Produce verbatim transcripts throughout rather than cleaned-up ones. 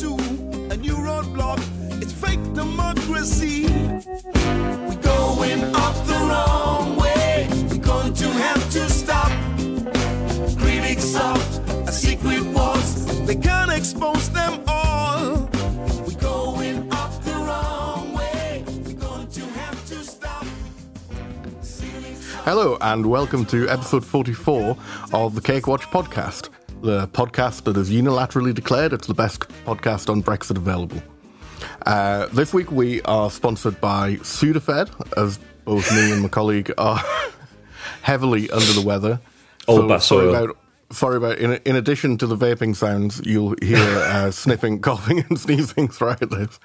to a new roadblock. It's fake democracy. We're going up the wrong way. We're going to have to stop. Critics of a secret wars, they can't expose them all. We're going up the wrong way. We're going to have to stop. Hello and welcome to episode forty-four of the Cakewatch podcast, the podcast that has unilaterally declared it's the best podcast on Brexit available. Uh, this week we are sponsored by Sudafed, as both me and my colleague are heavily under the weather. Old so bass sorry oil. About, sorry about, in, in addition to the vaping sounds, you'll hear uh, sniffing, coughing and sneezing throughout this.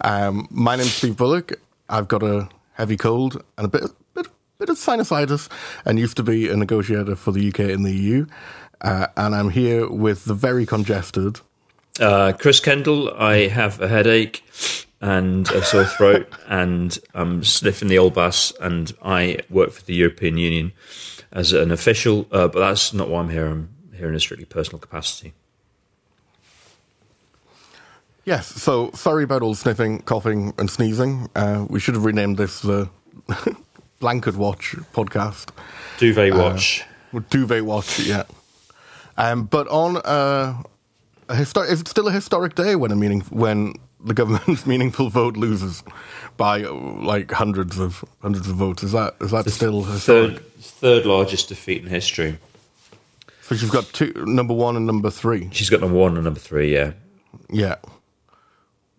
Um, my name's Steve Bullock. I've got a heavy cold and a bit, bit, bit of sinusitis and used to be a negotiator for the U K in the E U. Uh, and I'm here with the very congested Uh, Chris Kendall. I have a headache and a sore throat and I'm sniffing the old bass, and I work for the European Union as an official, uh, but that's not why I'm here. I'm here in a strictly personal capacity. Yes, so sorry about all sniffing, coughing and sneezing. Uh, we should have renamed this the Blanket Watch podcast. Duvet Watch. Uh, Duvet Watch, yeah. Um, but on... Uh, A histor- it's still a historic day when a meaning when the government's meaningful vote loses by like hundreds of hundreds of votes. Is that is that it's still historic? Third, third largest defeat in history. So she's got two, number one and number three. She's got number one and number three. Yeah, yeah.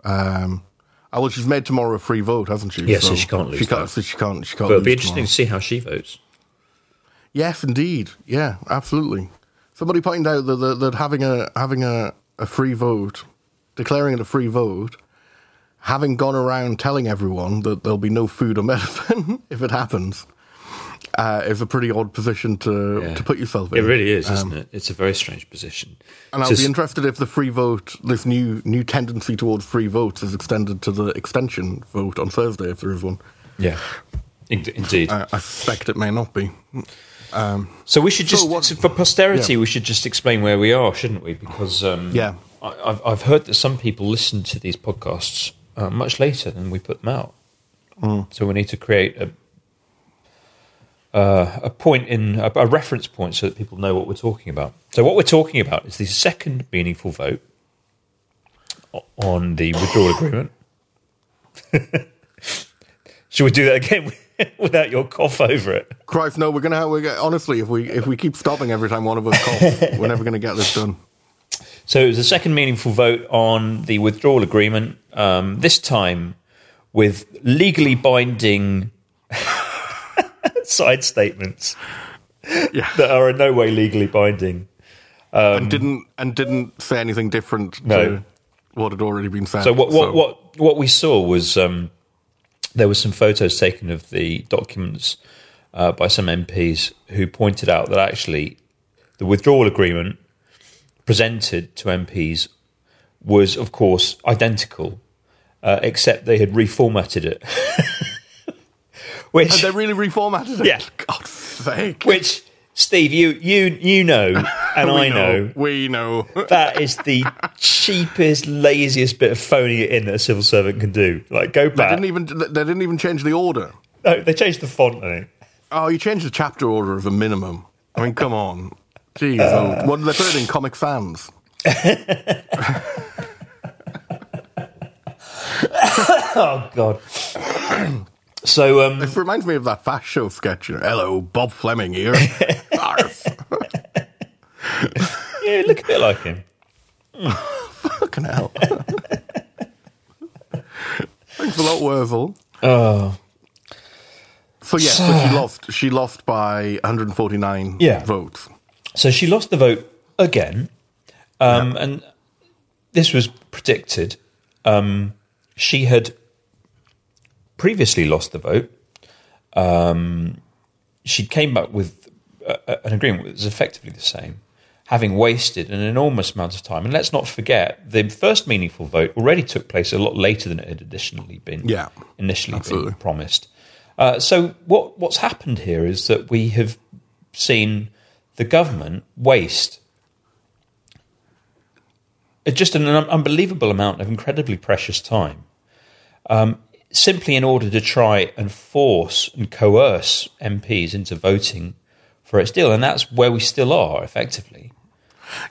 Um, oh, well, she's made tomorrow a free vote, hasn't she? Yes, yeah, so, so she can't lose. She can't. So she can't. She can't. But it'll be interesting tomorrow to see how she votes. Yes, indeed. Yeah, absolutely. Somebody pointed out that, that, that having a having a, a free vote, declaring it a free vote, having gone around telling everyone that there'll be no food or medicine if it happens, uh, is a pretty odd position to yeah. to put yourself in. It really is, um, isn't it? It's a very strange position. And I'll Just, be interested if the free vote, this new new tendency towards free votes, is extended to the extension vote on Thursday, if there is one. Yeah, in- indeed. Uh, I suspect it may not be. Um, so we should just, so what, for posterity, yeah. we should just explain where we are, shouldn't we? Because um, yeah. I, I've, I've heard that some people listen to these podcasts uh, much later than we put them out. Mm. So we need to create a uh, a point in a, a reference point so that people know what we're talking about. So what we're talking about is the second meaningful vote on the withdrawal agreement. Should we do that again? Without your cough over it, Christ, no. We're gonna have. We're, honestly, if we if we keep stopping every time one of us coughs, we're never gonna get this done. So it was a second meaningful vote on the withdrawal agreement. Um, this time, with legally binding side statements yeah. that are in no way legally binding, um, and didn't and didn't say anything different no. to what had already been said. So what what so. What, what we saw was. Um, There were some photos taken of the documents uh, by some M Ps who pointed out that actually the withdrawal agreement presented to M Ps was, of course, identical, uh, except they had reformatted it. Which had they really reformatted it? Yeah. God's sake. Which, Steve, you you you know, and I know, know. We know. That is the cheapest, laziest bit of phoning it in that a civil servant can do. Like, go back. They didn't even, they didn't even change the order. No, they changed the font, I think. Oh, you changed the chapter order of the minimum. I mean, come on. Jeez. Uh, what did they put it in? Comic Sans. Oh, God. So um, it reminds me of that Fast Show sketch. You know, hello, Bob Fleming here. Yeah, you look a bit like him. Mm. Fucking hell! Thanks a lot, Wurzel. Oh, so yes, so, so she lost. She lost by one hundred forty-nine yeah. votes. So she lost the vote again, um, yeah. and this was predicted. Um, she had previously lost the vote. Um, she came back with a, an agreement that was effectively the same, having wasted an enormous amount of time. And let's not forget, the first meaningful vote already took place a lot later than it had additionally been yeah, initially been promised. Uh, so what what's happened here is that we have seen the government waste just an unbelievable amount of incredibly precious time, um, simply in order to try and force and coerce M Ps into voting for its deal. And that's where we still are, effectively.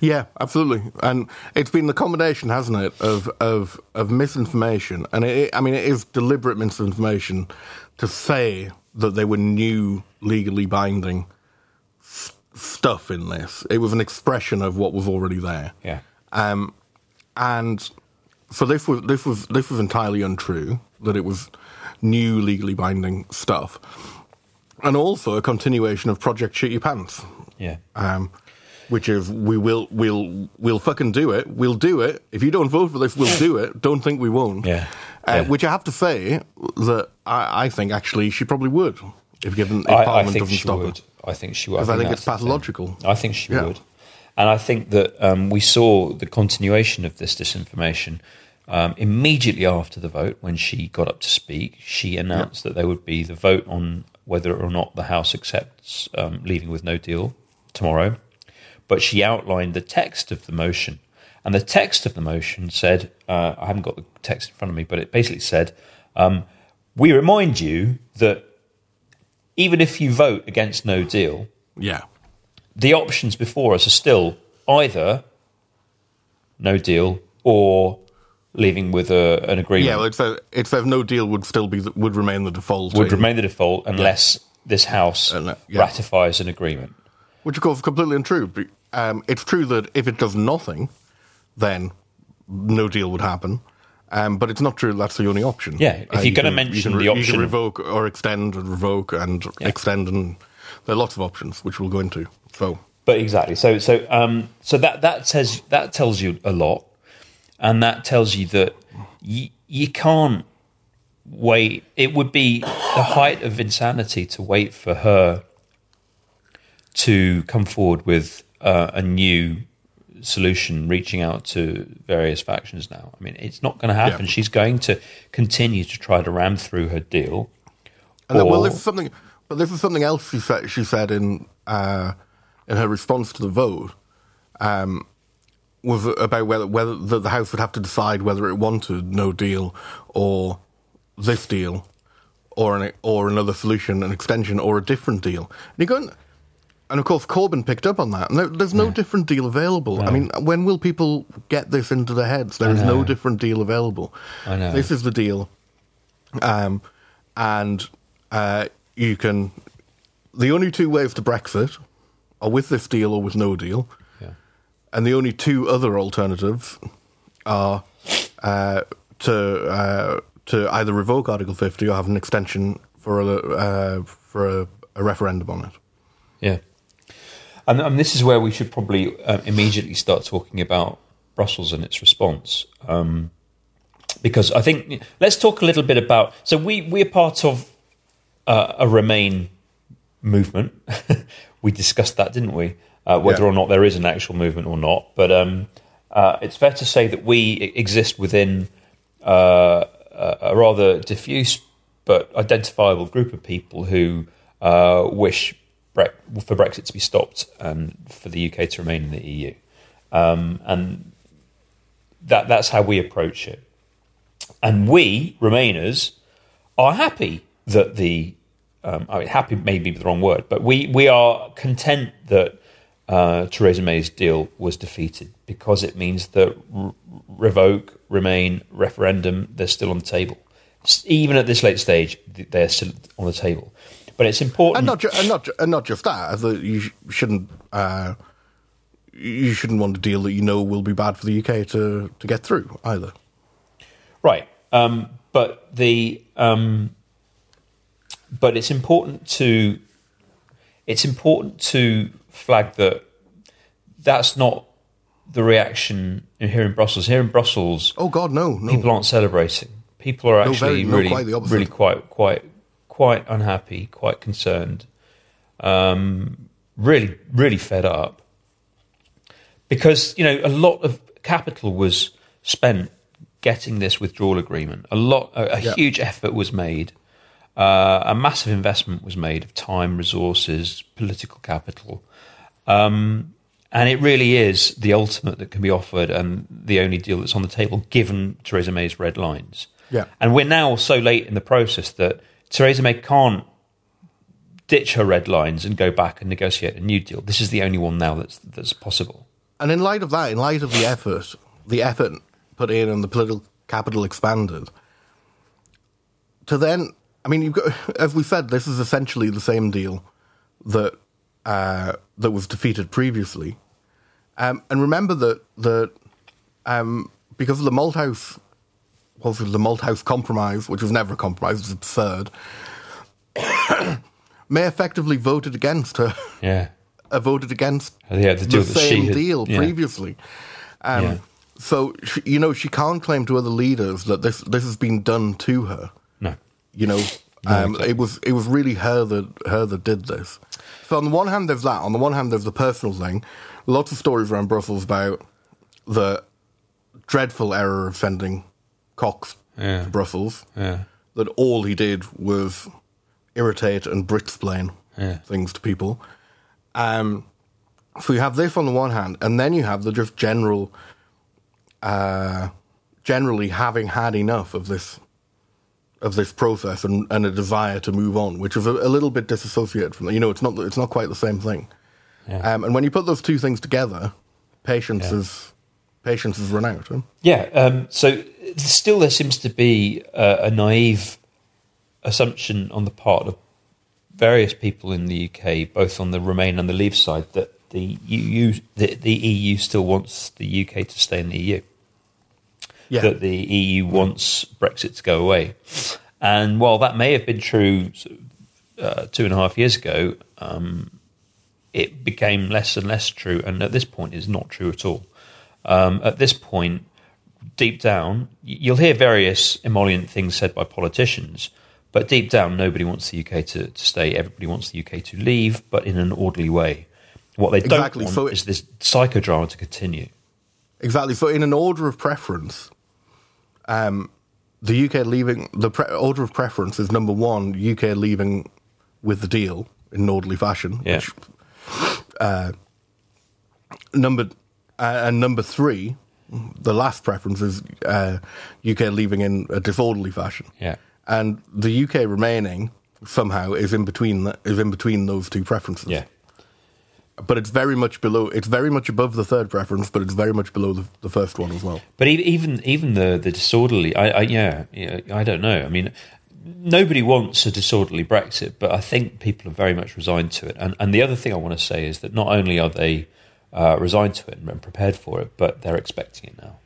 Yeah, absolutely. And it's been the combination, hasn't it, of of, of misinformation. And it, I mean, it is deliberate misinformation to say that there were new legally binding s- stuff in this. It was an expression of what was already there. Yeah. Um, and so this was this was this was entirely untrue, that it was new legally binding stuff, and also a continuation of Project Shit Your Pants. Yeah. Um, which is we will we'll we'll fucking do it. We'll do it. If you don't vote for this, we'll do it. Don't think we won't. Yeah. Uh, yeah. Which I have to say that I, I think actually she probably would, if given if I, Parliament I doesn't stop would. it. I think she would. Because I think, I think it's pathological. I think she yeah. would. And I think that um, we saw the continuation of this disinformation um, immediately after the vote. When she got up to speak, she announced yeah. that there would be the vote on whether or not the House accepts um, leaving with no deal tomorrow. But she outlined the text of the motion. And the text of the motion said, uh, I haven't got the text in front of me, but it basically said, um, we remind you that even if you vote against no deal... yeah. The options before us are still either no deal or leaving with a, an agreement. Yeah, well, it's a, it's a no deal would still be would remain the default. Would remain the default unless yeah. this House uh, yeah. ratifies an agreement. Which, of course, is completely untrue. Um, it's true that if it does nothing, then no deal would happen. Um, but it's not true that's the only option. Yeah, if uh, you're going to mention re- the option... You can revoke or extend and revoke and yeah. extend and... There are lots of options, which we'll go into. So, but exactly, so so um, so that that says that tells you a lot, and that tells you that you you can't wait. It would be the height of insanity to wait for her to come forward with uh, a new solution, reaching out to various factions. Now, I mean, it's not going to happen. Yeah. She's going to continue to try to ram through her deal. And or, then, well, there's something. But this is something else she said, she said in uh, in her response to the vote, um, was about whether, whether the House would have to decide whether it wanted no deal or this deal or an, or another solution, an extension or a different deal. And you're going, and of course Corbyn picked up on that. And there's no yeah. different deal available. No. I mean, when will people get this into their heads? There I is know. no different deal available. I know. This is the deal. Um, and... Uh, You can, the only two ways to Brexit are with this deal or with no deal. Yeah. And the only two other alternatives are uh, to uh, to either revoke Article fifty or have an extension for a, uh, for a, a referendum on it. Yeah. And, and this is where we should probably uh, immediately start talking about Brussels and its response. Um, because I think, let's talk a little bit about, so we, we're part of, Uh, a Remain movement. We discussed that, didn't we? Uh, whether yeah. or not there is an actual movement or not. But um, uh, it's fair to say that we exist within uh, a rather diffuse but identifiable group of people who uh, wish bre- for Brexit to be stopped and for the U K to remain in the E U. Um, and that that's how we approach it. And we, Remainers, are happy that the, um, I mean, happy may be the wrong word, but we, we are content that uh, Theresa May's deal was defeated, because it means that re- revoke, remain, referendum, they're still on the table. Even at this late stage, they're still on the table. But it's important... And not, ju- and not, ju- and not just that, that you sh- shouldn't... Uh, you shouldn't want a deal that you know will be bad for the U K to, to get through, either. Right. Um, but the... Um, But it's important to it's important to flag that that's not the reaction here in Brussels. Here in Brussels, oh God, no, no. people aren't celebrating. People are actually no, very, really, no, quite the opposite. really quite, quite, quite unhappy, quite concerned, um, really, really fed up, because you know a lot of capital was spent getting this withdrawal agreement. A lot, a, a yeah. huge effort was made. Uh, a massive investment was made of time, resources, political capital, um, And it really is the ultimate that can be offered and the only deal that's on the table, given Theresa May's red lines. Yeah. And we're now so late in the process that Theresa May can't ditch her red lines and go back and negotiate a new deal. This is the only one now that's that's possible. And in light of that, in light of the effort, the effort put in and the political capital expanded, to then, I mean, you've got, as we said, this is essentially the same deal that uh, that was defeated previously. Um, and remember that that um, because of the Malthouse, well, the Malthouse compromise, which was never a compromise, it was absurd, May effectively voted against her. Yeah, uh, voted against yeah, the, deal the same had, deal yeah. previously. Um, yeah. So she, you know, she can't claim to other leaders that this this has been done to her. No, you know, um, no, exactly. it was it was really her that her that did this. So on the one hand, there's that. On the one hand, there's the personal thing. Lots of stories around Brussels about the dreadful error of sending Cox yeah. to Brussels. Yeah. That all he did was irritate and Britsplain yeah. things to people. Um, so you have this on the one hand, and then you have the just general, uh, generally having had enough of this of this process and, and a desire to move on, which is a, a little bit disassociated from that. You know, it's not it's not quite the same thing. Yeah. Um, and when you put those two things together, patience yeah. is patience is run out. Huh? Yeah. Um, so still, there seems to be a, a naive assumption on the part of various people in the U K, both on the Remain and the Leave side, that the E U, the, the E U still wants the U K to stay in the E U. Yeah. That the E U wants Brexit to go away. And while that may have been true uh, two and a half years ago, um, it became less and less true, and at this point is not true at all. Um, at this point, deep down, you'll hear various emollient things said by politicians, but deep down, nobody wants the U K to, to stay. Everybody wants the U K to leave, but in an orderly way. What they exactly. don't want so it, is this psychodrama to continue. Exactly. So in an order of preference, um, the U K leaving, the pre- order of preference is number one, U K leaving with the deal in an orderly fashion. Yeah. Which, uh, number, uh, and number three, the last preference is uh, U K leaving in a disorderly fashion. Yeah. And the U K remaining somehow is in between is in between those two preferences. Yeah. But it's very much below. It's very much above the third preference, but it's very much below the, the first one as well. But even even the, the disorderly, I, I yeah, yeah, I don't know. I mean, nobody wants a disorderly Brexit, but I think people are very much resigned to it. And and the other thing I want to say is that not only are they uh, resigned to it and prepared for it, but they're expecting it now.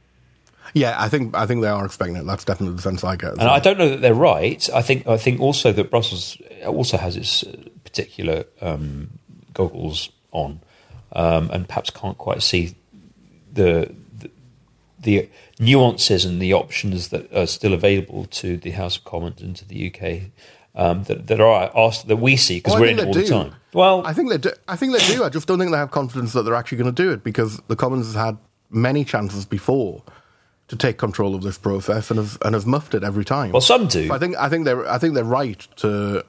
Yeah, I think I think they are expecting it. That's definitely the sense I get. And well. I don't know that they're right. I think I think also that Brussels also has its particular um, goggles on, um, and perhaps can't quite see the, the the nuances and the options that are still available to the House of Commons and to the U K um, that, that are asked that we see because well, we're in it all do. the time. Well, I think they do. I think they do. I just don't think they have confidence that they're actually going to do it because the Commons has had many chances before to take control of this process and has and has muffed it every time. Well, some do. So I think I think they're I think they're right to.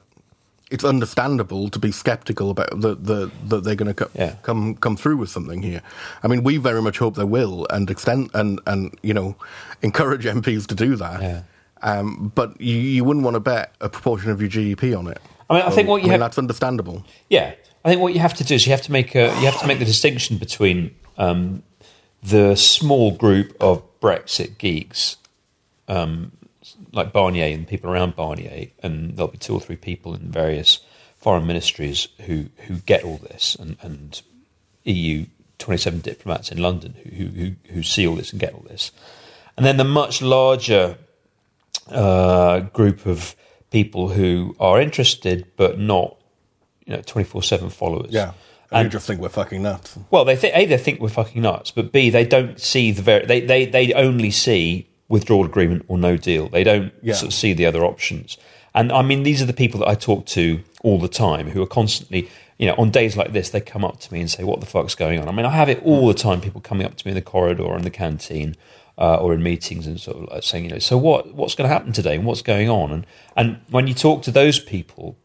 It's understandable to be sceptical about the, the that they're going to co- yeah. come come through with something here. I mean, we very much hope they will and extend and, and you know encourage M Ps to do that. Yeah. Um, but you, you wouldn't want to bet a proportion of your G D P on it. I mean, I so, think what you I mean, have, that's understandable. Yeah, I think what you have to do is you have to make a you have to make the distinction between um, the small group of Brexit geeks, um, like Barnier and people around Barnier, and there'll be two or three people in various foreign ministries who, who get all this, and, and E U twenty-seven diplomats in London who, who who see all this and get all this. And then the much larger uh, group of people who are interested but not, you know, twenty-four seven followers. Yeah. And you just think we're fucking nuts. Well, they think A, they think we're fucking nuts, but B, they don't see the very... They, they, they only see withdrawal agreement or no deal. They don't yeah. sort of see the other options. And, I mean, these are the people that I talk to all the time who are constantly, you know, on days like this, they come up to me and say, what the fuck's going on? I mean, I have it all the time, people coming up to me in the corridor or in the canteen uh, or in meetings and sort of like saying, you know, so what? What's going to happen today and what's going on? And, and when you talk to those people...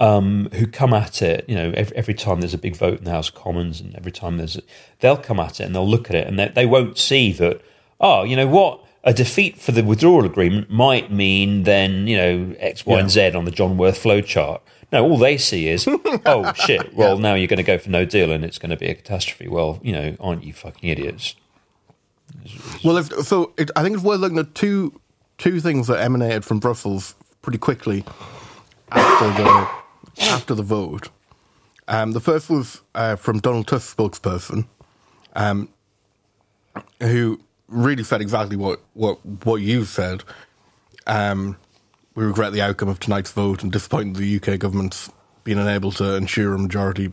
um, who come at it, you know, every, every time there's a big vote in the House of Commons and every time there's, a, they'll come at it and they'll look at it and they, they won't see that, oh, you know what, a defeat for the withdrawal agreement might mean then, you know, X, Y, yeah. and Z on the John Worth flowchart. No, all they see is, oh, shit, well, yeah. now you're going to go for no deal and it's going to be a catastrophe. Well, you know, aren't you fucking idiots? It's, it's, well, if, so it, I think it's worth looking at two two things that emanated from Brussels pretty quickly after the after the vote. Um, the first was uh, from Donald Tusk's spokesperson, um, who really said exactly what, what, what you said. Um, we regret the outcome of tonight's vote and disappointed the U K government's being unable to ensure a majority,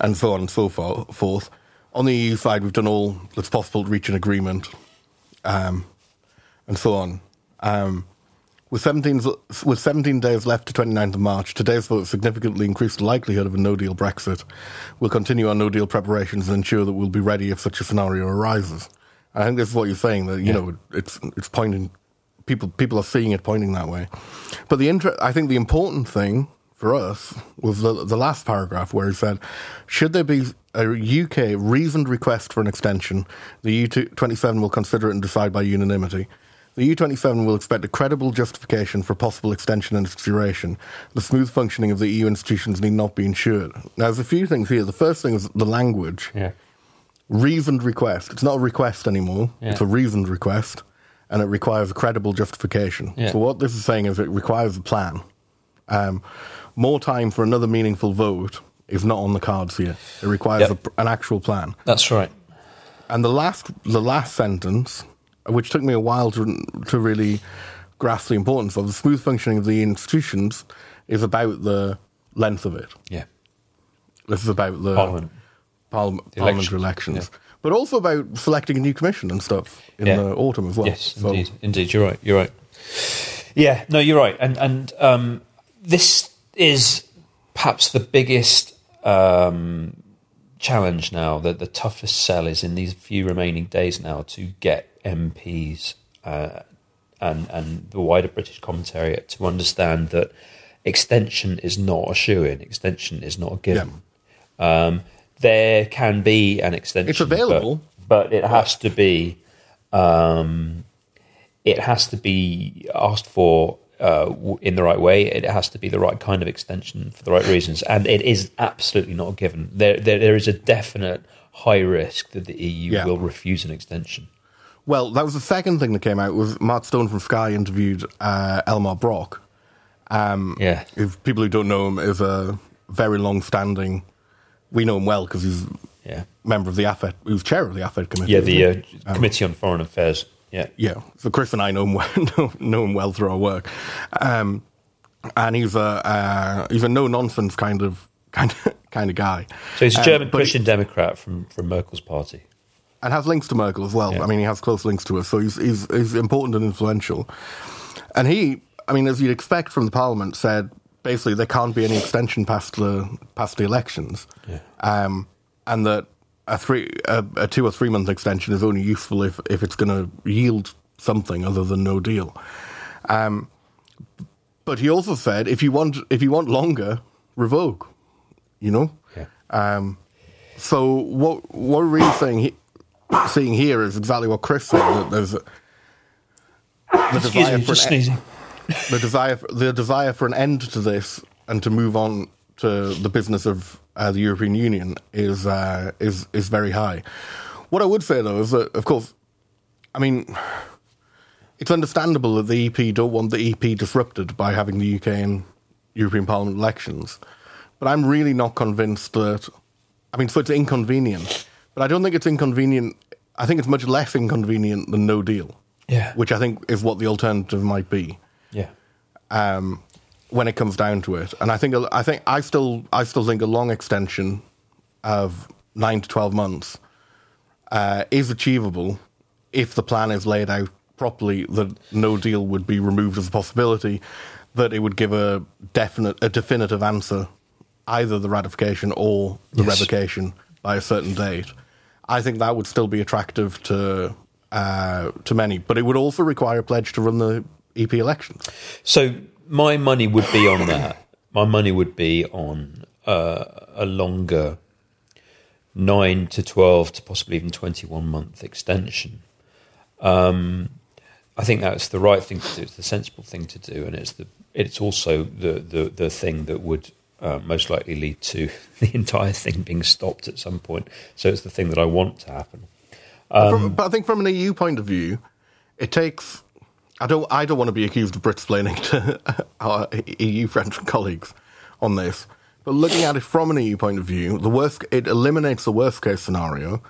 and so on and so forth. On the E U side, we've done all that's possible to reach an agreement, um, and so on. Um, with, seventeen, with seventeen days left to twenty-ninth of March, today's vote significantly increased the likelihood of a no-deal Brexit. We'll continue our no-deal preparations and ensure that we'll be ready if such a scenario arises. I think this is what you're saying, that, you yeah. know, it's it's pointing, people people are seeing it pointing that way. But the inter- I think the important thing for us was the, the last paragraph where he said, should there be a U K reasoned request for an extension, the E U twenty-seven will consider it and decide by unanimity. The E U twenty-seven will expect a credible justification for possible extension and its duration. The smooth functioning of the E U institutions need not be ensured. Now, there's a few things here. The first thing is the language. Yeah. Reasoned request. It's not a request anymore. Yeah. It's a reasoned request, and it requires a credible justification. Yeah. So what this is saying is it requires a plan. Um, more time for another meaningful vote is not on the cards here. It requires yep. a, an actual plan. That's right. And the last, the last sentence, which took me a while to to really grasp the importance of, the smooth functioning of the institutions is about the length of it. Yeah. This is about the Parliament. Parliament, the parliamentary election. elections. Yeah. But also about selecting a new commission and stuff in yeah. the autumn as well. Yes, so. indeed. Indeed, you're right, you're right. Yeah, no, you're right. And, and um, this is perhaps the biggest um, challenge now, that the toughest sell is in these few remaining days now to get M Ps uh, and and the wider British commentariat to understand that extension is not a shoo-in, extension is not a given. Yeah. Um, there can be an extension. It's available. But, but it has to be um, it has to be asked for uh, in the right way. It has to be the right kind of extension for the right reasons. And it is absolutely not a given. There, there, there is a definite high risk that the E U yeah. will refuse an extension. Well, that was the second thing that came out. Was Mark Stone from Sky interviewed uh, Elmar Brock. Um, yeah. If people who don't know him, is a very long-standing... We know him well because he's yeah. a member of the AFET... He was chair of the AFET committee. Yeah, the uh, um, Committee on Foreign Affairs. Yeah. Yeah. So Chris and I know him well, know him well through our work. Um, and he's a, uh, he's a no-nonsense kind of, kind of kind of guy. So he's a German um, Christian he, Democrat from, from Merkel's party. And has links to Merkel as well. Yeah. I mean, he has close links to her, so he's, he's he's important and influential. And he, I mean, as you'd expect from the Parliament, said basically there can't be any extension past the past the elections, yeah. um, and that a three a, a two or three month extension is only useful if if it's going to yield something other than no deal. Um, but he also said if you want if you want longer, revoke. You know. Yeah. Um, so what what are we saying? He, Seeing here is exactly what Chris said. That there's a, the Excuse desire me, for an e- the desire, for, the desire for an end to this and to move on to the business of uh, the European Union is uh, is is very high. What I would say though is that, of course, I mean, it's understandable that the E P don't want the E P disrupted by having the U K and European Parliament elections, but I'm really not convinced that. I mean, so it's inconvenient. But I don't think it's inconvenient. I think it's much less inconvenient than no deal, yeah. which I think is what the alternative might be. Yeah. Um, when it comes down to it, and I think I think I still I still think a long extension of nine to twelve months uh, is achievable if the plan is laid out properly. That no deal would be removed as a possibility. That it would give a definite, a definitive answer, either the ratification or the yes. revocation by a certain date. I think that would still be attractive to uh, to many, but it would also require a pledge to run the E P elections. So my money would be on that. my money would be on uh, a longer nine to twelve to possibly even twenty-one month extension. Um, I think that's the right thing to do. It's the sensible thing to do, and it's the it's also the the, the thing that would uh, most likely lead to the entire thing being stopped at some point. So it's the thing that I want to happen. Um, from, but I think from an E U point of view, it takes. I don't. I don't want to be accused of Brits-plaining to our E U French colleagues on this. But looking at it from an E U point of view, the worst it eliminates the worst case scenario,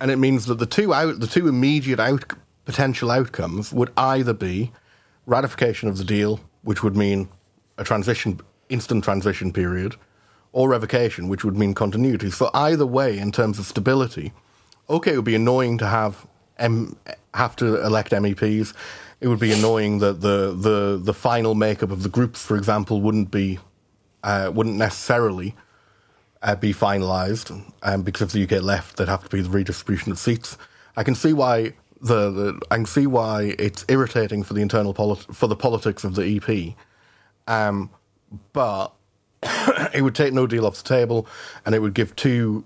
and it means that the two out, the two immediate out, potential outcomes would either be ratification of the deal, which would mean a transition, instant transition period, or revocation, which would mean continuity. So either way, in terms of stability, okay, it would be annoying to have M, have to elect M E Ps. It would be annoying that the the the final makeup of the groups, for example, wouldn't be. Uh, wouldn't necessarily uh, be finalised um, because if the U K left, there'd have to be the redistribution of seats. I can see why the, the I can see why it's irritating for the internal polit- for the politics of the E P, um, but it would take no deal off the table, and it would give two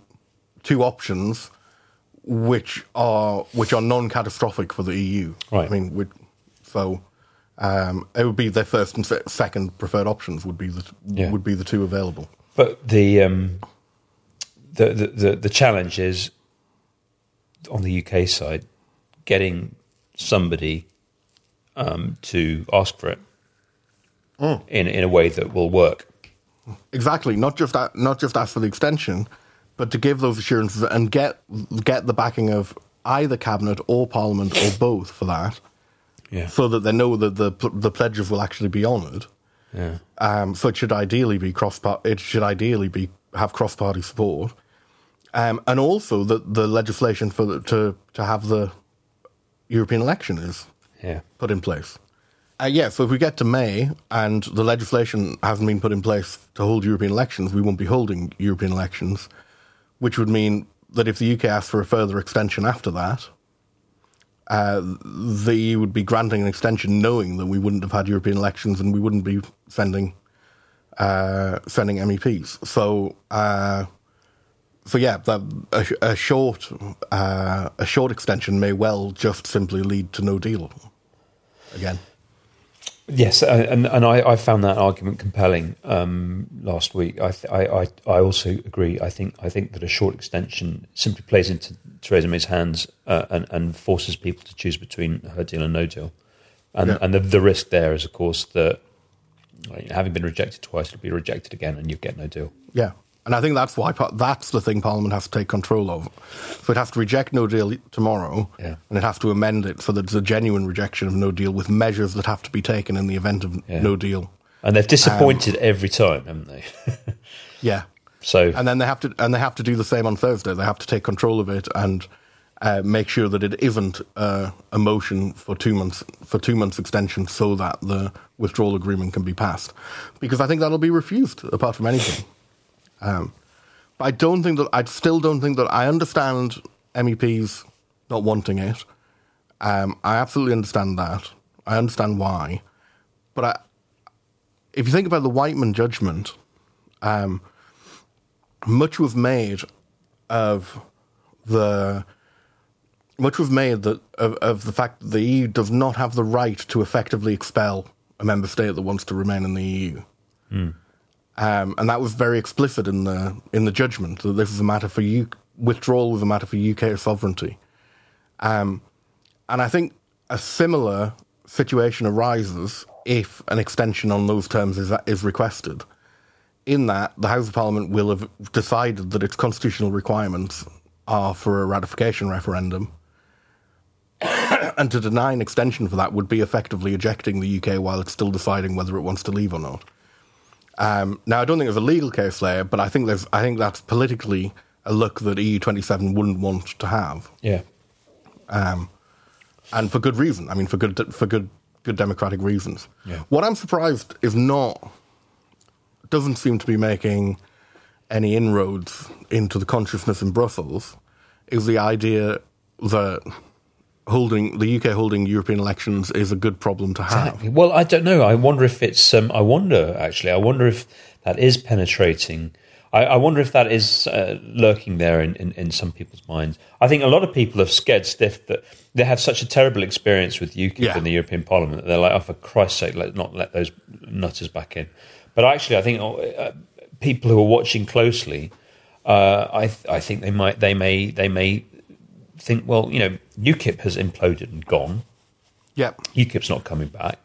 two options, which are which are non-catastrophic for the E U. Right. I mean, we'd, so. Um, it would be their first and se- second preferred options would be the t- yeah. would be the two available. But the, um, the the the the challenge is on the U K side getting somebody um, to ask for it mm. in in a way that will work. Exactly, not just a- not just ask for the extension, but to give those assurances and get get the backing of either cabinet or parliament or both for that. Yeah. So that they know that the the pledges will actually be honoured. Yeah. Um, so it should ideally be cross. It should ideally be have cross party support, um, and also that the legislation for the, to to have the European election is yeah. put in place. Uh, yeah. So if we get to May and the legislation hasn't been put in place to hold European elections, we won't be holding European elections, which would mean that if the U K asks for a further extension after that. Uh, the E U would be granting an extension knowing that we wouldn't have had European elections and we wouldn't be sending uh, sending M E Ps. So, uh, so yeah, that, a, a short uh, a short extension may well just simply lead to no deal again. Yes, and and I, I found that argument compelling um, last week. I, th- I I I also agree. I think I think that a short extension simply plays into Theresa May's hands uh, and and forces people to choose between her deal and no deal, and yeah. and the, the risk there is, of course, that having been rejected twice, it'll be rejected again, and you get no deal. Yeah, and I think that's why that's the thing Parliament has to take control of. So it has to reject no deal tomorrow, yeah. and it has to amend it so that it's a genuine rejection of no deal with measures that have to be taken in the event of yeah. no deal. And they've disappointed um, every time, haven't they? yeah. So and then they have to and they have to do the same on Thursday. They have to take control of it and uh, make sure that it isn't uh, a motion for two months for two months extension, so that the withdrawal agreement can be passed. Because I think that'll be refused, apart from anything. Um, but I don't think that I still don't think that I understand M E Ps not wanting it. Um, I absolutely understand that. I understand why. But I, if you think about the Whiteman judgment. Um, Much was made of the much was made that of, of the fact that the E U does not have the right to effectively expel a member state that wants to remain in the E U, mm. um, and that was very explicit in the in the judgment that this is a matter for U, withdrawal was a matter for U K sovereignty, um, and I think a similar situation arises if an extension on those terms is is requested. In that, the House of Parliament will have decided that its constitutional requirements are for a ratification referendum, and to deny an extension for that would be effectively ejecting the U K while it's still deciding whether it wants to leave or not. Um, now, I don't think there's a legal case there, but I think there's, I think that's politically a look that E U twenty-seven wouldn't want to have. Yeah, um, and for good reason. I mean, for good for good good democratic reasons. Yeah. What I'm surprised is not. Doesn't seem to be making any inroads into the consciousness in Brussels is the idea that holding the U K holding European elections is a good problem to have. Exactly. Well, I don't know. I wonder if it's. Um, I wonder actually. I wonder if that is penetrating. I, I wonder if that is uh, lurking there in, in, in some people's minds. I think a lot of people are scared stiff that they have such a terrible experience with UKIP yeah. in the European Parliament that they're like, oh, for Christ's sake, let's not let those nutters back in. But actually, I think uh, people who are watching closely, uh, I, th- I think they might, they may, they may think, well, you know, UKIP has imploded and gone. Yeah, UKIP's not coming back.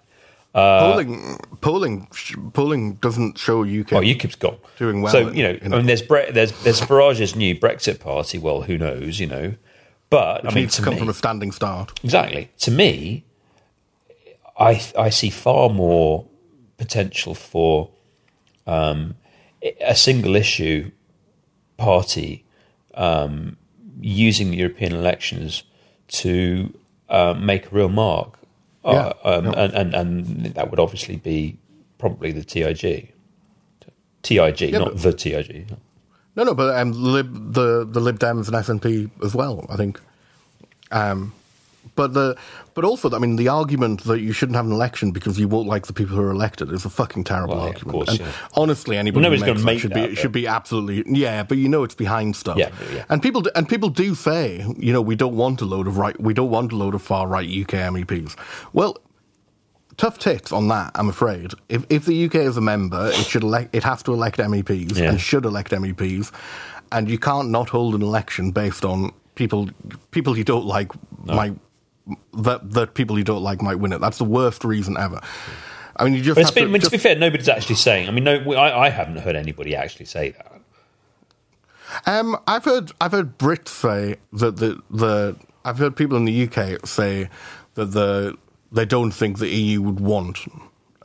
Uh, polling, polling, polling doesn't show U K. Oh, UKIP's gone, doing well. So you know, in, in I mean, there's Bre- there's there's Farage's new Brexit Party. Well, who knows, you know? But Which I mean, needs to come me, from a standing start. Exactly. To me, I I see far more potential for um, a single issue party um, using the European elections to uh, make a real mark. Uh, yeah, um, no. and, and, and that would obviously be probably the T I G. T I G, yeah, not but, the T I G. No, no, but um, Lib, the, the Lib Dems and S N P as well, I think. Um, but the but also, I mean, the argument that you shouldn't have an election because you won't like the people who are elected is a fucking terrible well, yeah, argument. Of course, and yeah. honestly, anybody well, who makes make should, that, be, should be absolutely... Yeah, but you know it's behind stuff. Yeah, yeah. And people do, and people do say, you know, we don't want a load of right... We don't want a load of far-right U K M E Ps. Well, tough tits on that, I'm afraid. If if the U K is a member, it should elect, it has to elect M E Ps yeah. and should elect M E Ps. And you can't not hold an election based on people people you don't like no. might... That that people you don't like might win it. That's the worst reason ever. I mean, you just. Well, have been, to, I mean, just to be fair, nobody's actually saying. I mean, no, we, I, I haven't heard anybody actually say that. Um, I've heard I've heard Brits say that the the I've heard people in the U K say that the they don't think the E U would want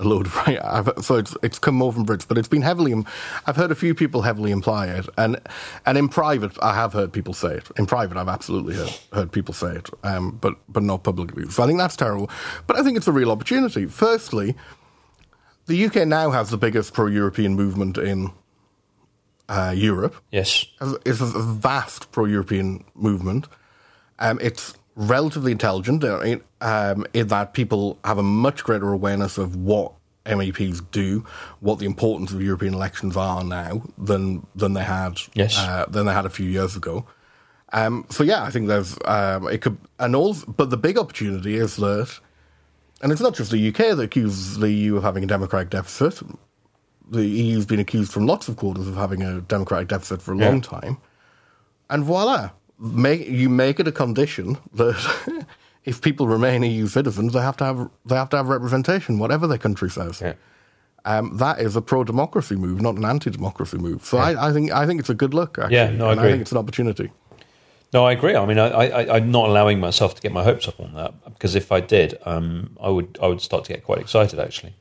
a load of right. I've, so it's it's come more from Brits, but it's been heavily. I've heard a few people heavily imply it, and and in private, I have heard people say it. In private, I've absolutely heard, heard people say it, um, but but not publicly. So I think that's terrible. But I think it's a real opportunity. Firstly, the U K now has the biggest pro-European movement in uh, Europe. Yes, it's a vast pro-European movement. Um, it's relatively intelligent in, um, in that people have a much greater awareness of what M E Ps do, what the importance of European elections are now than than they had yes. uh, than they had a few years ago. Um, so yeah, I think there's um, it could and all, but the big opportunity is that, and it's not just the U K that accuses the E U of having a democratic deficit. The E U's been accused from lots of quarters of having a democratic deficit for a yeah. long time, and voila. Make, you make it a condition that if people remain E U citizens, they have to have they have to have representation, whatever their country says. Yeah. Um, that is a pro-democracy move, not an anti-democracy move. So yeah. I, I think I think it's a good look. Actually, yeah, no, I and agree. I think it's an opportunity. No, I agree. I mean, I, I, I'm not allowing myself to get my hopes up on that because if I did, um, I would I would start to get quite excited actually.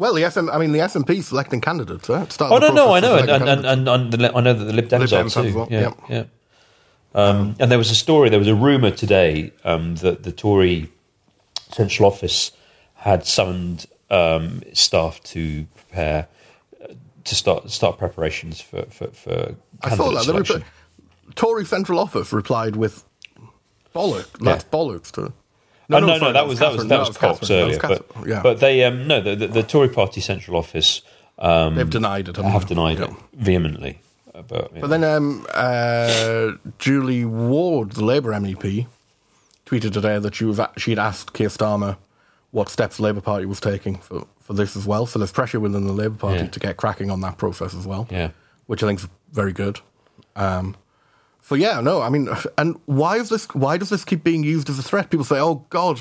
Well, the S M, I mean, the S N P selecting candidates. Right? Oh no, no, I know, and, and, and, and the, I know that the Lib Dems Lib are too. Well. Yeah, yep. yeah. Um, um, and there was a story, there was a rumor today um, that the Tory central office had summoned um, staff to prepare uh, to start start preparations for for, for I saw that. Selection. Rep- Tory central office replied with bollock. That's yeah. bollocks to. No, oh, no, no, sorry, no, that was that was that was, was, that was Cox earlier, was but, yeah. but they um, no, the, the, the Tory Party central office um, they've denied it. Have they? denied yeah. it vehemently. Uh, but, but then um, uh, Julie Ward, the Labour M E P, tweeted today that she was she'd asked Keir Starmer what steps the Labour Party was taking for, for this as well. So there's pressure within the Labour Party yeah. to get cracking on that process as well. Yeah, which I think is very good. Um, So yeah, no, I mean, and why is this? Why does this keep being used as a threat? People say, "Oh God,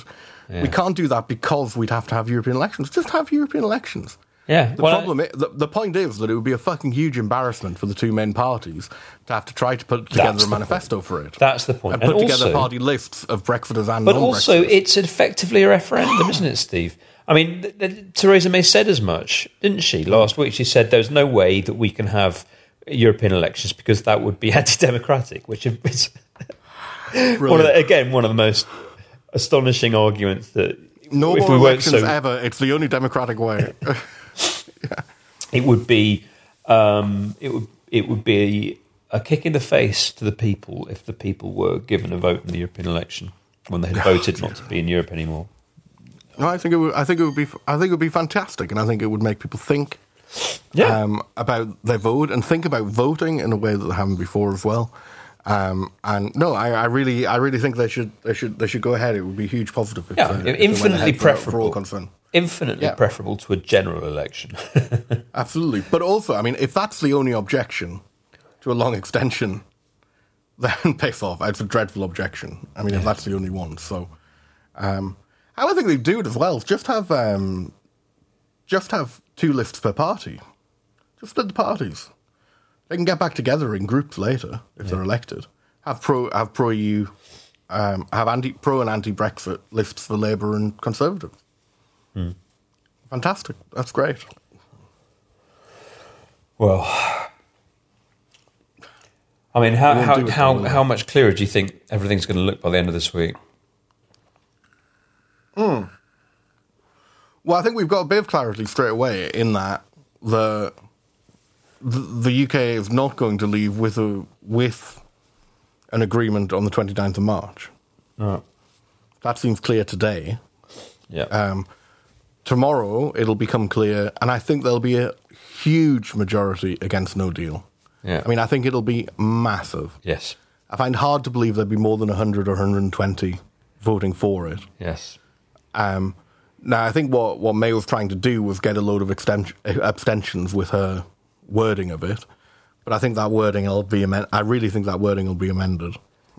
yeah. we can't do that because we'd have to have European elections." Just have European elections. Yeah. The well, problem, I, the, the point is that it would be a fucking huge embarrassment for the two main parties to have to try to put together a manifesto for it. That's the point. And, and put also, together party lists of Brexiters and non-Brexiters. But also, it's effectively a referendum, isn't it, Steve? I mean, th- th- Theresa May said as much, didn't she? Last week, she said there's no way that we can have European elections because that would be anti-democratic, which is one of the, again one of the most astonishing arguments that no if more we elections so, ever. It's the only democratic way. yeah. It would be um, it would it would be a kick in the face to the people if the people were given a vote in the European election when they had voted not to be in Europe anymore. No, I think it would. I think it would be. I think it would be fantastic, and I think it would make people think. yeah. um, about their vote and think about voting in a way that they haven't before as well. Um, and no, I, I really, I really think they should, they should, they should go ahead. It would be a huge positive. If yeah, they, if infinitely they preferable. For all concern. Infinitely yeah. preferable to a general election. Absolutely, but also, I mean, if that's the only objection to a long extension, then piss off. It's a dreadful objection. I mean, yes. if that's the only one, so um, I would think they do it as well. Just have, um, just have two lists per party. Just split the parties. They can get back together in groups later if yeah. they're elected. Have pro, have pro E U, um, have anti pro and anti Brexit lists for Labour and Conservative. Hmm. Fantastic! That's great. Well, I mean, how how how, how much clearer do you think everything's going to look by the end of this week? Hmm. Well, I think we've got a bit of clarity straight away in that the. The U K is not going to leave with a with an agreement on the twenty-ninth of March. Oh. That seems clear today. Yeah. Um, tomorrow it'll become clear, and I think there'll be a huge majority against no deal. Yeah. I mean, I think it'll be massive. Yes. I find hard to believe there'd be more than one hundred or one hundred twenty voting for it. Yes. Um, now, I think what, what May was trying to do was get a load of exten- abstentions with her wording of it, but I think that wording will be amended. I really think that wording will be amended.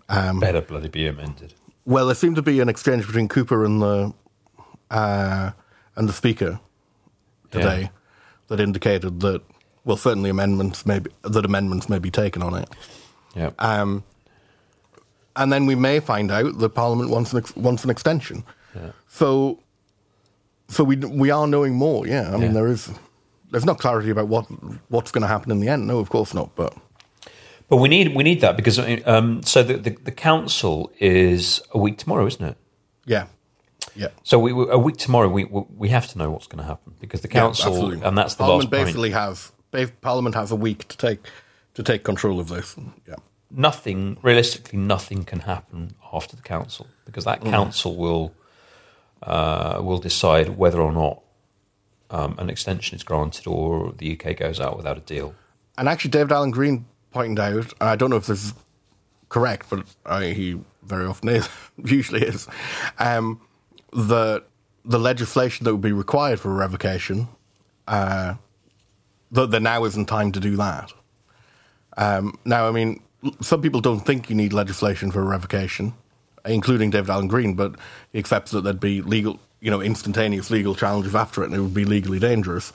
Um, Better bloody be amended. Well, there seemed to be an exchange between Cooper and the uh, and the Speaker today yeah. that indicated that well, certainly amendments may be, that amendments may be taken on it. Yeah. Um, and then we may find out that Parliament wants an ex- wants an extension. Yeah. So, so we we are knowing more. Yeah. I mean, yeah. there is. There's not clarity about what what's going to happen in the end. No, of course not. But but we need we need that because um, so the, the the council is a week tomorrow, isn't it? Yeah, yeah. So we a week tomorrow we we have to know what's going to happen because the council yeah, and that's the Parliament last basically point. Have Parliament has a week to take to take control of this. Yeah, nothing realistically, nothing can happen after the council because that council mm. will uh, will decide whether or not. Um, an extension is granted or the U K goes out without a deal. And actually, David Alan Green pointed out, and I don't know if this is correct, but I, he very often is, usually is, um, that the legislation that would be required for revocation, uh, that there now isn't time to do that. Um, now, I mean, some people don't think you need legislation for revocation, including David Alan Green, but he accepts that there'd be legal... you know, instantaneous legal challenges after it, and it would be legally dangerous.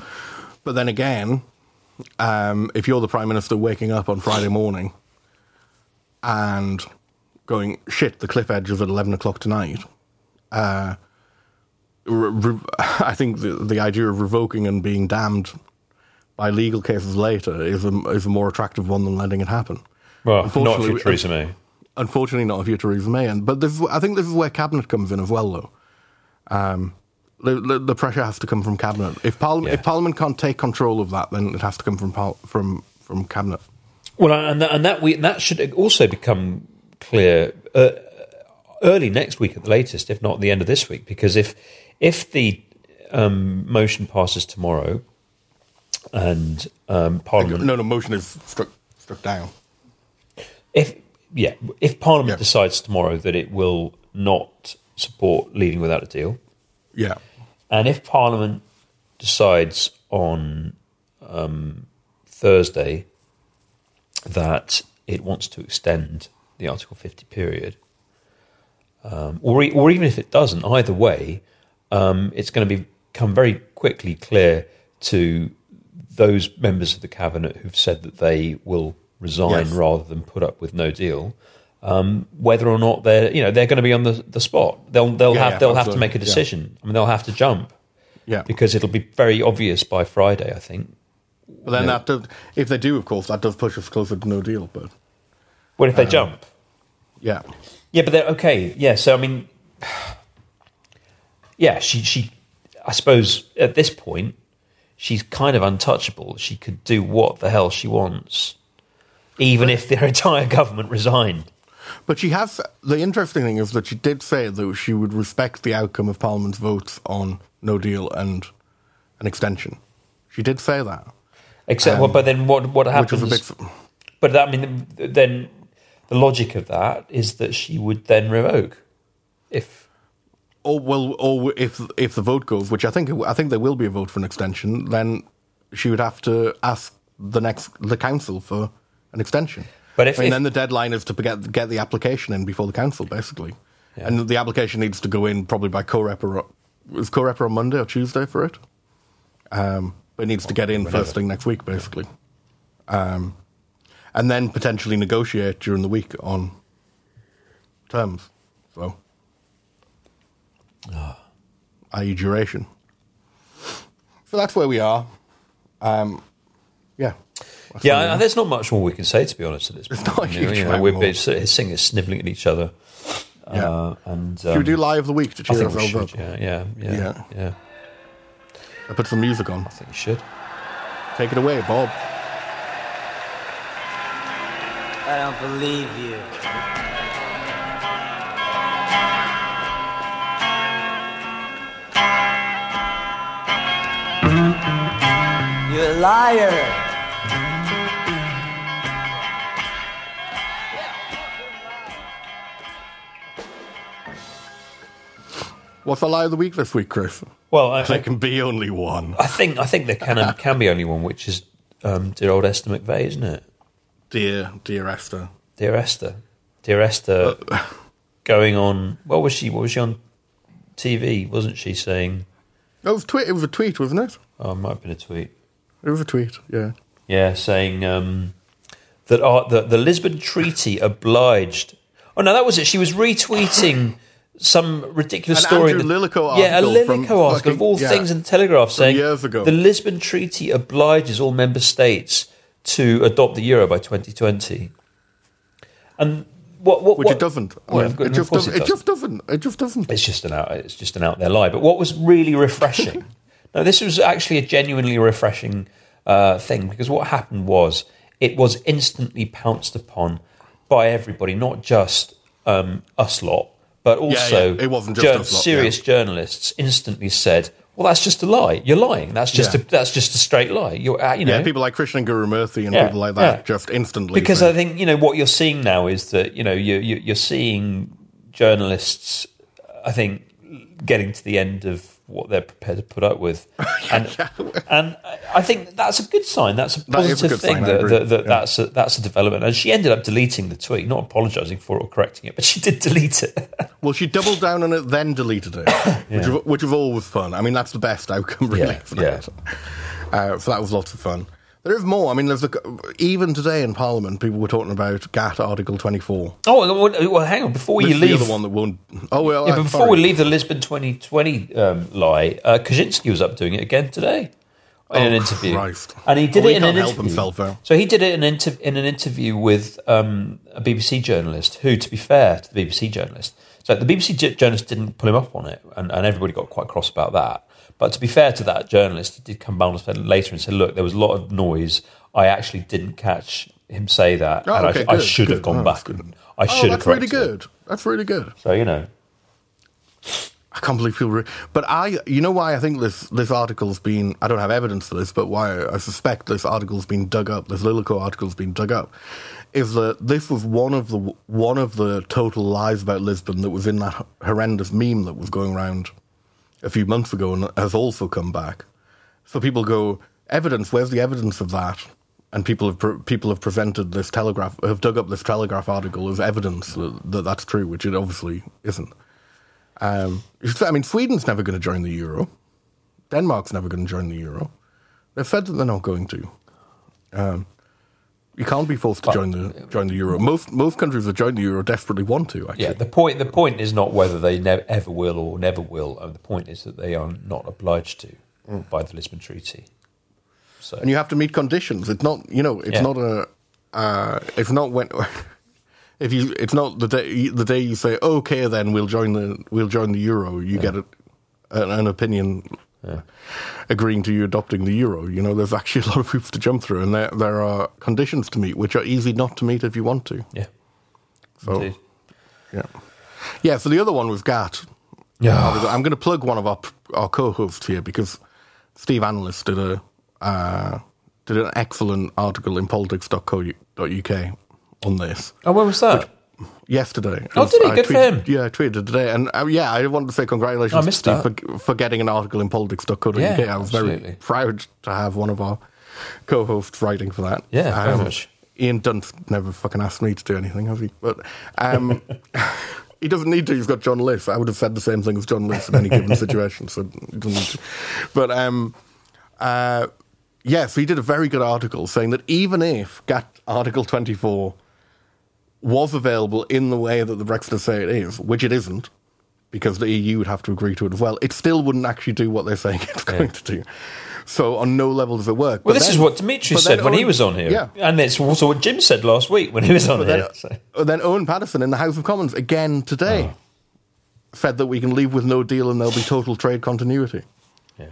But then again, um, if you're the Prime Minister waking up on Friday morning and going, shit, the cliff edge is at eleven o'clock tonight, uh, re- I think the, the idea of revoking and being damned by legal cases later is a, is a more attractive one than letting it happen. Well, not if you're Theresa May. Unfortunately not if you're Theresa May. And, but this, I think this is where Cabinet comes in as well, though. Um, the, the pressure has to come from Cabinet. If Parliament, yeah. if Parliament can't take control of that, then it has to come from par- from from Cabinet. Well, and that, and that we that should also become clear uh, early next week at the latest, if not at the end of this week, because if if the um, motion passes tomorrow, and um, Parliament no no motion is struck struck down. If yeah, if Parliament yeah. decides tomorrow that it will not support leaving without a deal. Yeah. And if Parliament decides on um, Thursday that it wants to extend the Article fifty period, um, or, or even if it doesn't, either way, um, it's going to become very quickly clear to those members of the Cabinet who've said that they will resign yes. rather than put up with no deal. Um, whether or not they're, you know, they're going to be on the, the spot, they'll they'll yeah, have yeah, they'll absolutely. have to make a decision. Yeah. I mean, they'll have to jump, yeah, because it'll be very obvious by Friday, I think. But then you know, that does, if they do, of course, that does push us closer to no deal. But what if um, they jump? Yeah, yeah, but they're okay. Yeah, so I mean, yeah, she she, I suppose at this point, she's kind of untouchable. She could do what the hell she wants, even but, if their entire government resigned. But she has. The interesting thing is that she did say that she would respect the outcome of Parliament's votes on no deal and an extension. She did say that. Except, um, well, but then what what happens? Which was a big... But that, I mean, then the logic of that is that she would then revoke if. Or well, or if if the vote goes, which I think I think there will be a vote for an extension, then she would have to ask the next the council for an extension. But if, I mean, if then the deadline is to get get the application in before the council, basically, yeah. And the application needs to go in probably by CoREP or is CoREP on Monday or Tuesday for it. Um, but it needs to get in Whenever. first thing next week, basically, um, and then potentially negotiate during the week on terms. So. Oh. that is duration. So that's where we are. Um, yeah. Yeah, there's not much more we can say, to be honest, at this point. It's not a huge you know, We're more. singing, snivelling at each other. Yeah. Uh, and, um, should we do Lie of the Week to cheer ourselves up? Yeah, yeah, yeah, yeah, yeah. I put some music on. I think you should. Take it away, Bob. I don't believe you. You're a liar. What's the lie of the week this week, Chris? Well, I, there I, can be only one. I think I think there can can be only one, which is um, dear old Esther McVey, isn't it? Dear, dear Esther, dear Esther, dear Esther, uh, going on. What was she? What was she on T V? Wasn't she saying? It was tweet. It was a tweet, wasn't it? Oh, it might have been a tweet. It was a tweet, yeah. Yeah, saying um, that uh, the, the Lisbon Treaty obliged... Oh, no, that was it. She was retweeting some ridiculous An story... An Andrew that, Lillico article. Yeah, a Lillico article fucking, of all yeah, things in the Telegraph saying... years ago. The Lisbon Treaty obliges all member states to adopt the euro by twenty twenty. And... What, what, Which what, it doesn't. Well, yeah, it, just does, it, it just doesn't. It just doesn't. It's just an out. It's just an out there lie. But what was really refreshing? Now, this was actually a genuinely refreshing uh, thing, because what happened was it was instantly pounced upon by everybody, not just um, us lot, but also yeah, yeah. It wasn't just jour- us lot, serious yeah. journalists instantly said, "Well, that's just a lie. You're lying. That's just yeah. a, that's just a straight lie." You're, uh, you know, yeah, people like Krishna Guru Murthy and yeah, people like that yeah. just instantly. Because think. I think you know what you're seeing now is that you know you, you you're seeing journalists, I think, getting to the end of what they're prepared to put up with, and yeah, yeah. and I think that's a good sign. That's a positive that a thing. Sign, that, that, that yeah. that's a, that's a development. And she ended up deleting the tweet, not apologising for it or correcting it, but she did delete it. Well, she doubled down on it, then deleted it, yeah. which of, which of all was fun. I mean, that's the best outcome, really. Yeah, for that. Yeah. Uh, so that was lots of fun. There is more. I mean, there's a, even today in Parliament, people were talking about GATT Article twenty-four. Oh, well, hang on. Before you this leave... the other one that won't... Oh, well, yeah, but before sorry. we leave the Lisbon twenty twenty um, lie, uh, Kawczynski was up doing it again today in oh, an interview. Christ. And he did well, it he in an help interview. Himself, though. So he did it in, inter- in an interview with um, a B B C journalist who, to be fair to the B B C journalist... So the B B C j- journalist didn't pull him up on it, and, and everybody got quite cross about that. But to be fair to that journalist, he did come back later and said, look, there was a lot of noise. I actually didn't catch him say that. Oh, and okay, I, I should good. have gone oh, back. And I should oh, have corrected that's really good. It. That's really good. So, you know. I can't believe people... Re- but I, you know why I think this, this article's been... I don't have evidence for this, but why I suspect this article's been dug up, this Lillico article's been dug up, is that this was one of the one of the total lies about Lisbon that was in that horrendous meme that was going around a few months ago and has also come back. So people go, evidence, where's the evidence of that? And people have pre- people have presented this Telegraph, have dug up this Telegraph article as evidence that, that that's true, which it obviously isn't. Um, I mean, Sweden's never going to join the euro. Denmark's never going to join the euro. They've said that they're not going to. Um, you can't be forced to but, join the join the euro. Most most countries that join the euro desperately want to. Actually, yeah. The point the point is not whether they ne- ever will or never will. The point is that they are not obliged to mm. by the Lisbon Treaty. So, and you have to meet conditions. It's not you know. It's yeah. not a. Uh, it's not when. If you, it's not the day the day you say, okay, then we'll join the we'll join the euro. You yeah. get a, an, an opinion yeah. agreeing to you adopting the euro. You know, there's actually a lot of hoops to jump through, and there there are conditions to meet, which are easy not to meet if you want to. Yeah. So, Indeed. yeah, yeah. So the other one was GATT. Yeah. I'm going to plug one of our our co-hosts here because Steve Analyst did a uh, did an excellent article in politics dot co dot U K on this. Oh, when was that? Which, yesterday. Oh, was, did he? Good tweeted, for him. Yeah, I tweeted today. And uh, yeah, I wanted to say congratulations oh, to Steve for, for getting an article in politics dot co dot U K. Yeah, I was absolutely. very proud to have one of our co-hosts writing for that. Yeah, um, very much. Ian Dunst never fucking asked me to do anything, has he? But um, he doesn't need to. He's got John Liss. I would have said the same thing as John Liss in any given situation, so he doesn't need to. But um, uh, yeah, so he did a very good article saying that even if GATT Article twenty-four was available in the way that the Brexiters say it is, which it isn't, because the E U would have to agree to it as well, it still wouldn't actually do what they're saying it's going yeah. to do. So on no level does it work. Well, but this then, is what Dimitri said Owen, when he was on here. Yeah. And it's also what Jim said last week when he was on but here. Then, so. Then Owen Paterson in the House of Commons again today oh. said that we can leave with no deal and there'll be total trade continuity. Yeah.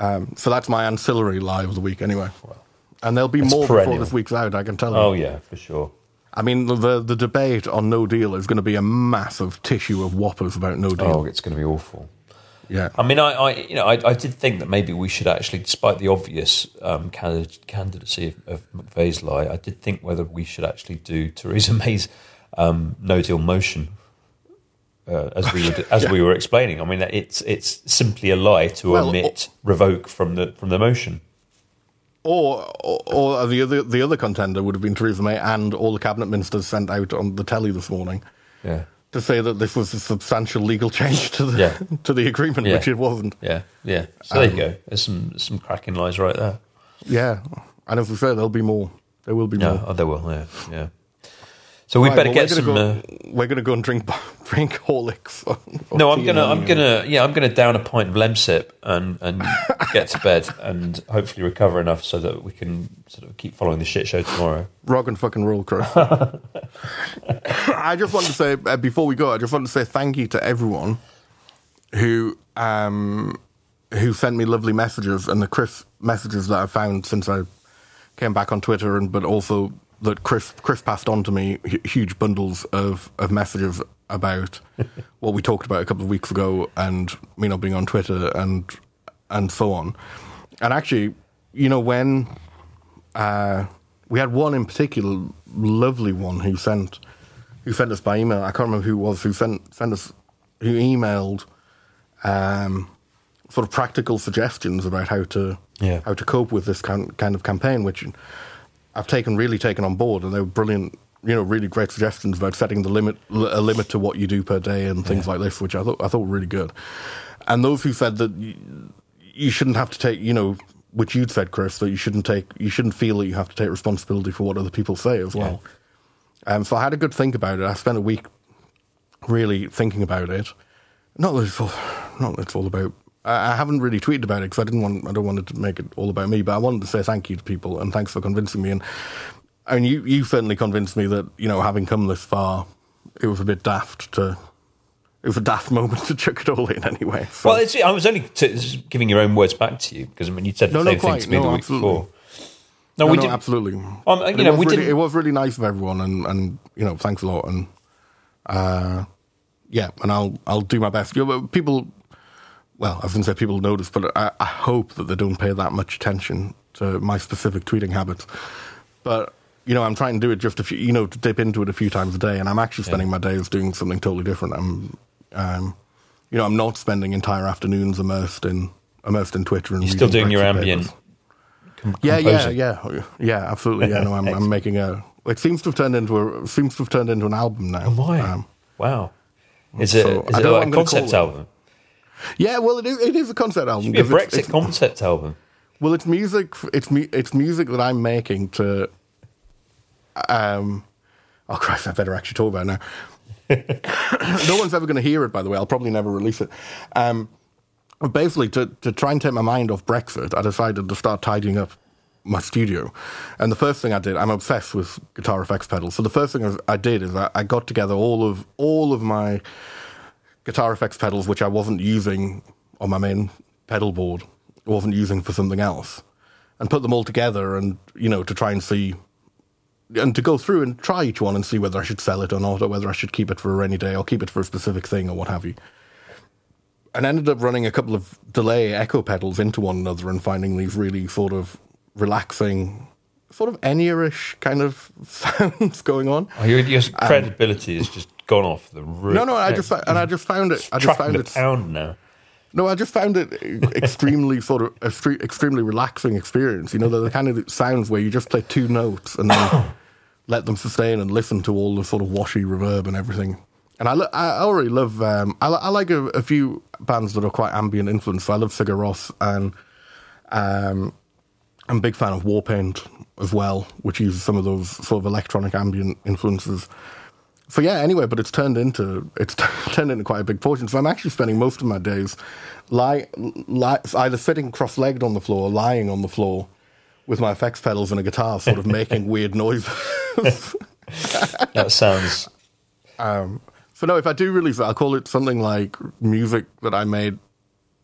Um, so that's my ancillary lie of the week anyway. Well, and there'll be more perennial. Before this week's out, I can tell you. Oh, yeah, for sure. I mean, the the debate on no deal is going to be a massive tissue of whoppers about no deal. Oh, it's going to be awful. Yeah, I mean, I, I you know, I, I did think that maybe we should actually, despite the obvious um, candid- candidacy of, of McVey's lie, I did think whether we should actually do Theresa May's um, no deal motion, uh, as we were, as yeah. we were explaining. I mean, it's it's simply a lie to well, omit or, revoke from the from the motion. Or, or, or the other the other contender would have been Theresa May and all the cabinet ministers sent out on the telly this morning. Yeah. To say that this was a substantial legal change to the yeah. to the agreement, yeah. which it wasn't. Yeah, yeah. So um, there you go. There's some some cracking lies right there. Yeah, and as we say, there'll be more. There will be no, more. Oh, there will. Yeah, yeah. So we right, better well, get some. Go, uh, we're going to go and drink drink Horlicks. Or, or no, I'm gonna I'm or... gonna yeah I'm gonna down a pint of Lemsip and and get to bed and hopefully recover enough so that we can sort of keep following the shit show tomorrow. Rock and fucking roll, Chris. I just want to say uh, before we go, I just want to say thank you to everyone who um, who sent me lovely messages and the Chris messages that I found since I came back on Twitter, and but also. That Chris Chris passed on to me huge bundles of, of messages about what we talked about a couple of weeks ago and me not being on Twitter and and so on. And actually, you know, when uh, we had one in particular, lovely one who sent who sent us by email. I can't remember who it was who sent sent us who emailed um, sort of practical suggestions about how to yeah. how to cope with this kind of campaign, which. I've taken really taken on board, and they were brilliant, you know, really great suggestions about setting the limit, a limit to what you do per day and things yeah. like this, which I thought I thought were really good. And those who said that you, you shouldn't have to take, you know, which you'd said, Chris, that you shouldn't take, you shouldn't feel that you have to take responsibility for what other people say as well. Yeah. Um, so I had a good think about it. I spent a week really thinking about it. Not that it's all, not that it's all about. I haven't really tweeted about it because I didn't want. I don't want to make it all about me, but I wanted to say thank you to people and thanks for convincing me. And I mean, you, you certainly convinced me that, you know, having come this far, it was a bit daft to. It was a daft moment to chuck it all in anyway. So. Well, it's, I was only t- giving your own words back to you because I mean, you said the no, same thing to me no, the week absolutely. before. No, no we no, did absolutely. Um, you know, it was, we really, didn't... it was really nice of everyone, and, and you know, thanks a lot, and uh, yeah, and I'll I'll do my best. You know, people. Well, I wouldn't say people notice, but I, I hope that they don't pay that much attention to my specific tweeting habits. But, you know, I'm trying to do it just a few, you know, to dip into it a few times a day, and I'm actually spending yeah. my days doing something totally different. I'm, um, you know, I'm not spending entire afternoons immersed in immersed in Twitter. And you're still doing your ambient com- yeah, yeah, yeah, yeah, absolutely. Yeah, no, I'm, I'm making a. It seems to have turned into a seems to have turned into an album now. Oh my! Um, wow, is it, so is it like a concept album? Yeah, well, it is, it is a concept album. It should be a Brexit it's, it's, concept album. Well, it's music. It's mu- it's music that I'm making to. Um, oh Christ! I better actually talk about it now. No one's ever going to hear it. By the way, I'll probably never release it. Um, basically, to to try and take my mind off Brexit, I decided to start tidying up my studio. And the first thing I did, I'm obsessed with guitar effects pedals. So the first thing I did is I, I got together all of all of my. Guitar effects pedals, which I wasn't using on my main pedal board, wasn't using for something else, and put them all together and, you know, to try and see, and to go through and try each one and see whether I should sell it or not, or whether I should keep it for a rainy day or keep it for a specific thing or what have you. and ended up running a couple of delay echo pedals into one another and finding these really sort of relaxing, sort of Enya-ish kind of sounds going on. Oh, your, your credibility um, is just gone off the roof. No, no, I just and I just found it. I just found it pound now. No, I just found it extremely sort of extre- extremely relaxing experience. You know, they're the kind of sounds where you just play two notes and then let them sustain and listen to all the sort of washy reverb and everything. And I, lo- I already love. Um, I, I like a, a few bands that are quite ambient influenced. So I love Sigur Rós, and um, I'm a big fan of War Paint as well, which uses some of those sort of electronic ambient influences. So yeah, anyway, but it's turned into it's t- turned into quite a big portion. So I'm actually spending most of my days lie, lie, either sitting cross-legged on the floor, lying on the floor with my effects pedals and a guitar, sort of making weird noises. That sounds. Um, so no, if I do release it, I'll call it something like music that I made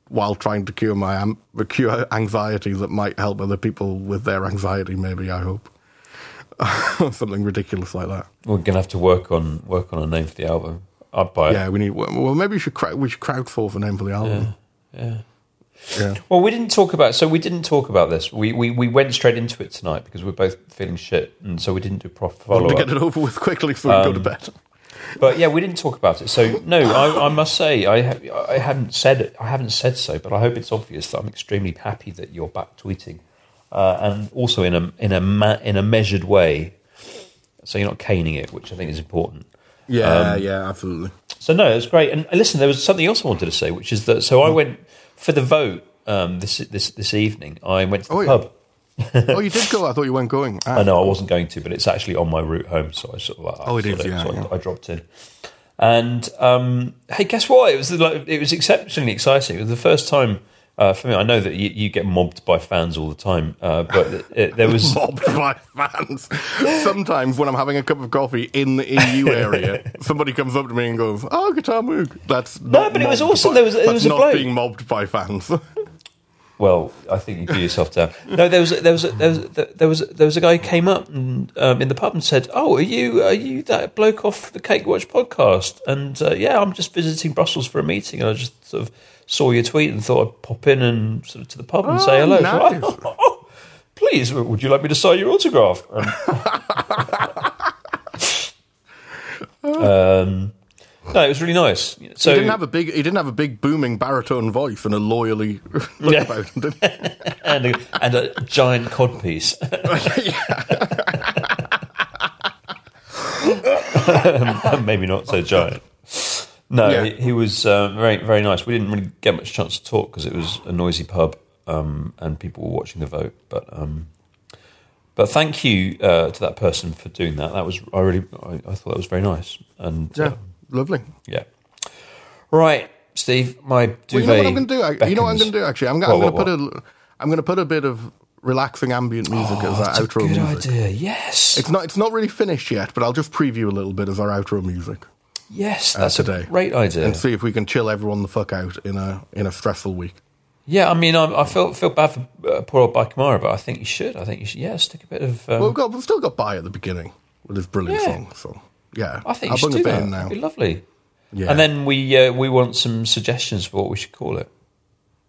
while trying to cure my um, cure anxiety that might help other people with their anxiety. Maybe I hope. Something ridiculous like that. We're gonna have to work on work on a name for the album. I'd buy it. Yeah, we need. Well, maybe we should cra- we should crowdsource a name for the album. Yeah, yeah, yeah. Well, we didn't talk about. So we didn't talk about this. We we, we went straight into it tonight because we're both feeling shit, and so we didn't do proper follow up. We get it over with quickly before um, we go to bed. But yeah, we didn't talk about it. So no, I, I must say I ha- I haven't said it. I haven't said so, but I hope it's obvious that I'm extremely happy that you're back tweeting. Uh, and also in a in a ma- in a measured way, so you're not caning it, which I think is important. Yeah, um, yeah, absolutely. So no, it was great. And listen, there was something else I wanted to say, which is that. So I went for the vote um, this this this evening. I went to the oh, pub. Yeah. Oh, you did go? I thought you weren't going. Ah. I know I wasn't going to, but it's actually on my route home, so I sort of. I oh, it is. It, yeah, so yeah. I, I dropped in. And um, hey, guess what? It was like, it was exceptionally exciting. It was the first time. Uh, for me, I know that you, you get mobbed by fans all the time, uh, but it, it, there was mobbed by fans. Sometimes when I'm having a cup of coffee in the E U area, somebody comes up to me and goes, "Oh, Guitar Moog." That's no, but it was awesome. By, there was there was a bloke being mobbed by fans. Well, I think you do yourself down. No, there was there was there was there was there was a guy who came up and, um, in the pub and said, "Oh, are you are you that bloke off the Cakewatch podcast?" And uh, yeah, I'm just visiting Brussels for a meeting, and I just sort of. Saw your tweet and thought I'd pop in and sort of to the pub and oh, say hello. Nice. Oh, oh, oh, please, would you like me to sign your autograph? Um, um, no, it was really nice. So he didn't have a big, he didn't have a big booming baritone voice and a loyally look yeah. about him, did he? and, a, and a giant codpiece. Maybe not so giant. No, yeah. he, he was uh, very, very nice. We didn't really get much chance to talk because it was a noisy pub um, and people were watching the vote. But, um, but thank you uh, to that person for doing that. That was I really, I, I thought that was very nice. And yeah, um, lovely. Yeah. Right, Steve. My duvet well, you know what I'm going to do? I, you know what I'm going to do? Actually, I'm going to put a, I'm going to put a bit of relaxing ambient music oh, as our outro music. That's a good idea. Yes. It's not, it's not really finished yet, but I'll just preview a little bit as our outro music. Yes, that's uh, today. a great idea. And see if we can chill everyone the fuck out in a in a stressful week. Yeah, I mean, I, I feel feel bad for uh, poor old Bakamara, but I think you should. I think you should. Yeah, stick a bit of. Um, well, we've got we've still got Bai at the beginning with his brilliant yeah. song. So yeah, I think I'll you should bring do a bit that. In now. It'd be lovely. Yeah, and then we uh, we want some suggestions for what we should call it.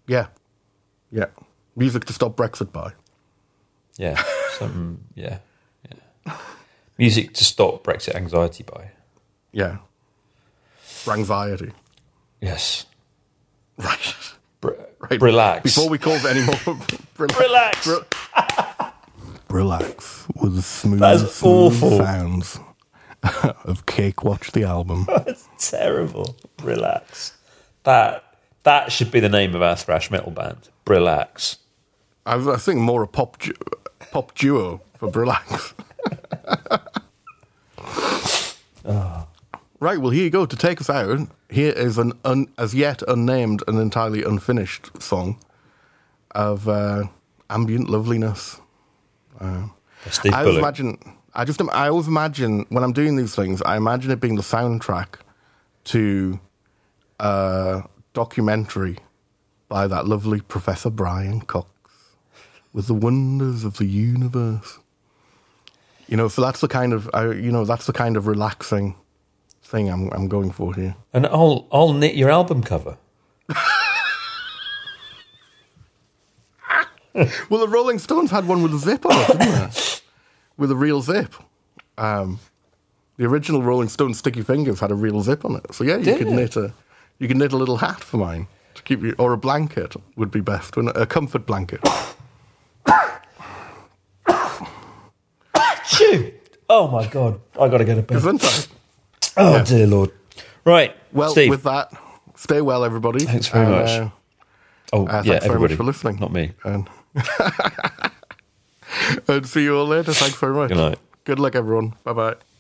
Yeah, yeah, music to stop Brexit by. Yeah, some yeah, yeah, music to stop Brexit anxiety by. Yeah. Anxiety. Yes. Right. Br- right. Relax. Before we call it anymore. Relax. Relax. Relax with the smooth, smooth sounds of Cakewatch the album. That's terrible. Relax. That that should be the name of our thrash metal band. Relax. I, I think more a pop du- pop duo for Relax. Oh. Right, well, here you go. To take us out, here is an un, as yet unnamed and entirely unfinished song of uh, ambient loveliness. Uh, Steve I always Bullock. imagine. I just. I always imagine when I'm doing these things, I imagine it being the soundtrack to a documentary by that lovely Professor Brian Cox with the wonders of the universe. You know, so that's the kind of. Uh, you know, that's the kind of relaxing. Thing I'm I'm going for here, and I'll I'll knit your album cover. Well, the Rolling Stones had one with a zip on it, didn't they? With a real zip. Um, the original Rolling Stones Sticky Fingers had a real zip on it. So yeah, you Did could it? knit a you could knit a little hat for mine to keep you, or a blanket would be best, wouldn't it? A comfort blanket. Achoo! Oh my God, I got to go to bed. Isn't it? Oh yeah. Dear Lord! Right. Well, Steve. With that, stay well, everybody. Thanks very uh, much. Oh, uh, thanks yeah, very much for listening. Not me. And, and see you all later. Thanks very much. Good night. Good luck, everyone. Bye-bye.